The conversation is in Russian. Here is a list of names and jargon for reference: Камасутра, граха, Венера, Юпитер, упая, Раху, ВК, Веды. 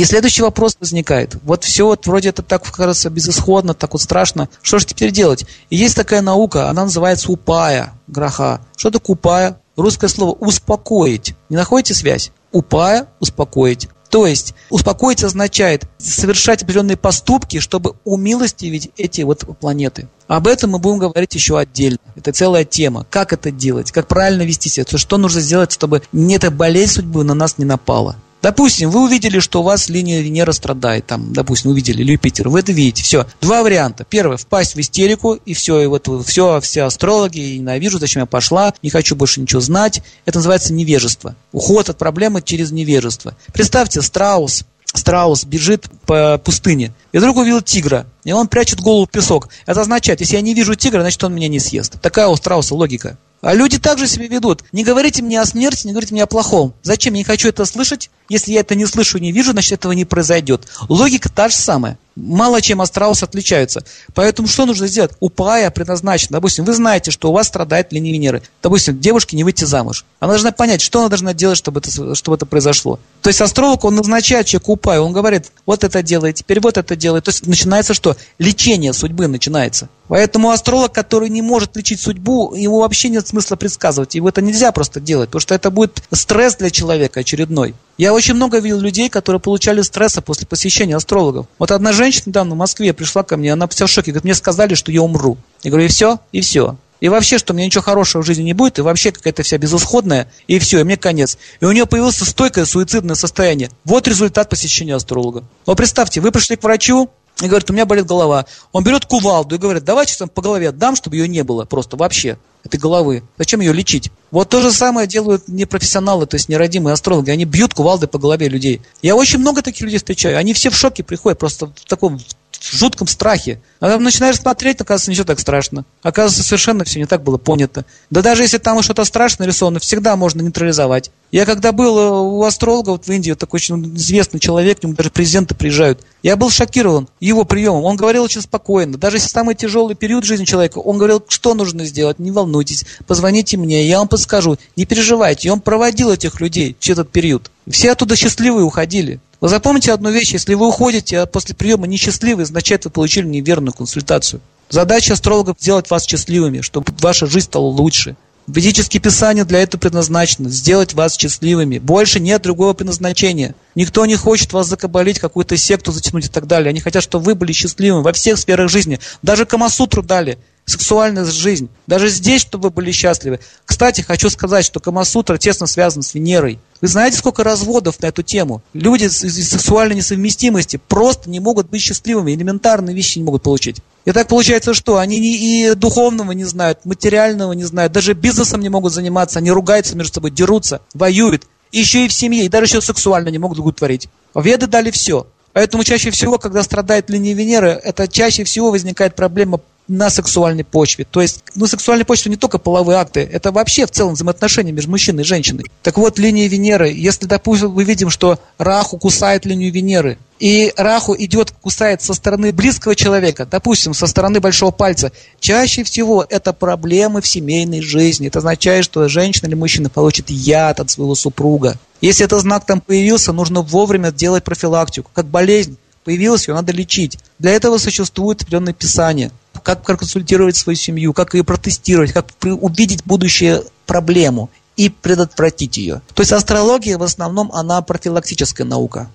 И следующий вопрос возникает. Вот все вот вроде это так кажется безысходно, так вот страшно. Что же теперь делать? И есть такая наука, она называется упая, граха. Что такое упая? Русское слово «успокоить». Не находите связь? Упая, успокоить. То есть успокоить означает совершать определенные поступки, чтобы умилостивить эти вот планеты. Об этом мы будем говорить еще отдельно. Это целая тема. Как это делать? Как правильно вести себя? Что нужно сделать, чтобы эта болезнь судьбы на нас не напала? Допустим, вы увидели, что у вас линия Венера страдает, там, допустим, увидели Юпитер, вы это видите, все. Два варианта. Первый, впасть в истерику, и все, все астрологи, я ненавижу, зачем я пошла, не хочу больше ничего знать. Это называется невежество. Уход от проблемы через невежество. Представьте, страус бежит по пустыне, и вдруг увидел тигра, и он прячет голову в песок. Это означает, если я не вижу тигра, значит, он меня не съест. Такая у страуса логика. А люди также себя ведут. Не говорите мне о смерти, не говорите мне о плохом. Зачем? Я не хочу это слышать. Если я это не слышу и не вижу, значит, этого не произойдет. Логика та же самая. Мало чем астраусы отличаются. Поэтому что нужно сделать? Упая предназначена. Допустим, вы знаете, что у вас страдает линия Венеры. Допустим, девушке не выйти замуж. Она должна понять, что она должна делать, чтобы это произошло. То есть астролог, он назначает человеку упая. Он говорит, вот это делай, теперь вот это делай. То есть начинается что? Лечение судьбы начинается. Поэтому астролог, который не может лечить судьбу, его вообще нет смысла предсказывать. Его это нельзя просто делать, потому что это будет стресс для человека очередной. Я очень много видел людей, которые получали стресса после посещения астрологов. Вот одна женщина недавно в Москве пришла ко мне, она вся в шоке, говорит, мне сказали, что я умру. Я говорю, и все? И все. И вообще, что у меня ничего хорошего в жизни не будет, и вообще какая-то вся безысходная, и все, и мне конец. И у нее появилось стойкое суицидное состояние. Вот результат посещения астролога. Вот представьте, вы пришли к врачу, и говорит, у меня болит голова. Он берет кувалду и говорит, давай сейчас по голове отдам, чтобы ее не было просто вообще, этой головы. Зачем ее лечить? Вот то же самое делают непрофессионалы, то есть неродимые астрологи. Они бьют кувалды по голове людей. Я очень много таких людей встречаю. Они все в шоке приходят, просто в таком жутком страхе. А там начинаешь смотреть, оказывается, ничего так страшно. Оказывается, совершенно все не так было понято. Да даже если там что-то страшное нарисовано, всегда можно нейтрализовать. Я когда был у астролога вот в Индии, такой очень известный человек, к нему даже президенты приезжают. Я был шокирован его приемом. Он говорил очень спокойно. Даже если самый тяжелый период жизни человека, он говорил, что нужно сделать, не волнуйтесь, позвоните мне, я вам подскажу, не переживайте. И он проводил этих людей через этот период. Все оттуда счастливые уходили. Вы запомните одну вещь, если вы уходите после приема несчастливы, значит, вы получили неверную консультацию. Задача астрологов сделать вас счастливыми, чтобы ваша жизнь стала лучше. Ведические писания для этого предназначены, сделать вас счастливыми. Больше нет другого предназначения. Никто не хочет вас закабалить, какую-то секту затянуть и так далее. Они хотят, чтобы вы были счастливыми во всех сферах жизни. Даже Камасутру дали. Сексуальная жизнь. Даже здесь, чтобы вы были счастливы. Кстати, хочу сказать, что Камасутра тесно связана с Венерой. Вы знаете, сколько разводов на эту тему? Люди из сексуальной несовместимости просто не могут быть счастливыми, элементарные вещи не могут получить. И так получается, что они и духовного не знают, материального не знают, даже бизнесом не могут заниматься, они ругаются между собой, дерутся, воюют, еще и в семье, и даже еще сексуально не могут удовлетворить. Веды дали все. Поэтому чаще всего, когда страдает линия Венеры, это чаще всего возникает проблема на сексуальной почве. То есть, сексуальная почва не только половые акты, это вообще в целом взаимоотношения между мужчиной и женщиной. Так вот, линия Венеры, если, допустим, мы видим, что Раху кусает линию Венеры, и Раху идет, кусает со стороны близкого человека, допустим, со стороны большого пальца, чаще всего это проблемы в семейной жизни. Это означает, что женщина или мужчина получит яд от своего супруга. Если этот знак там появился, нужно вовремя делать профилактику. Как болезнь появилась, ее надо лечить. Для этого существует определенное писание. Как проконсультировать свою семью, как ее протестировать, как увидеть будущую проблему и предотвратить ее. То есть астрология в основном она профилактическая наука.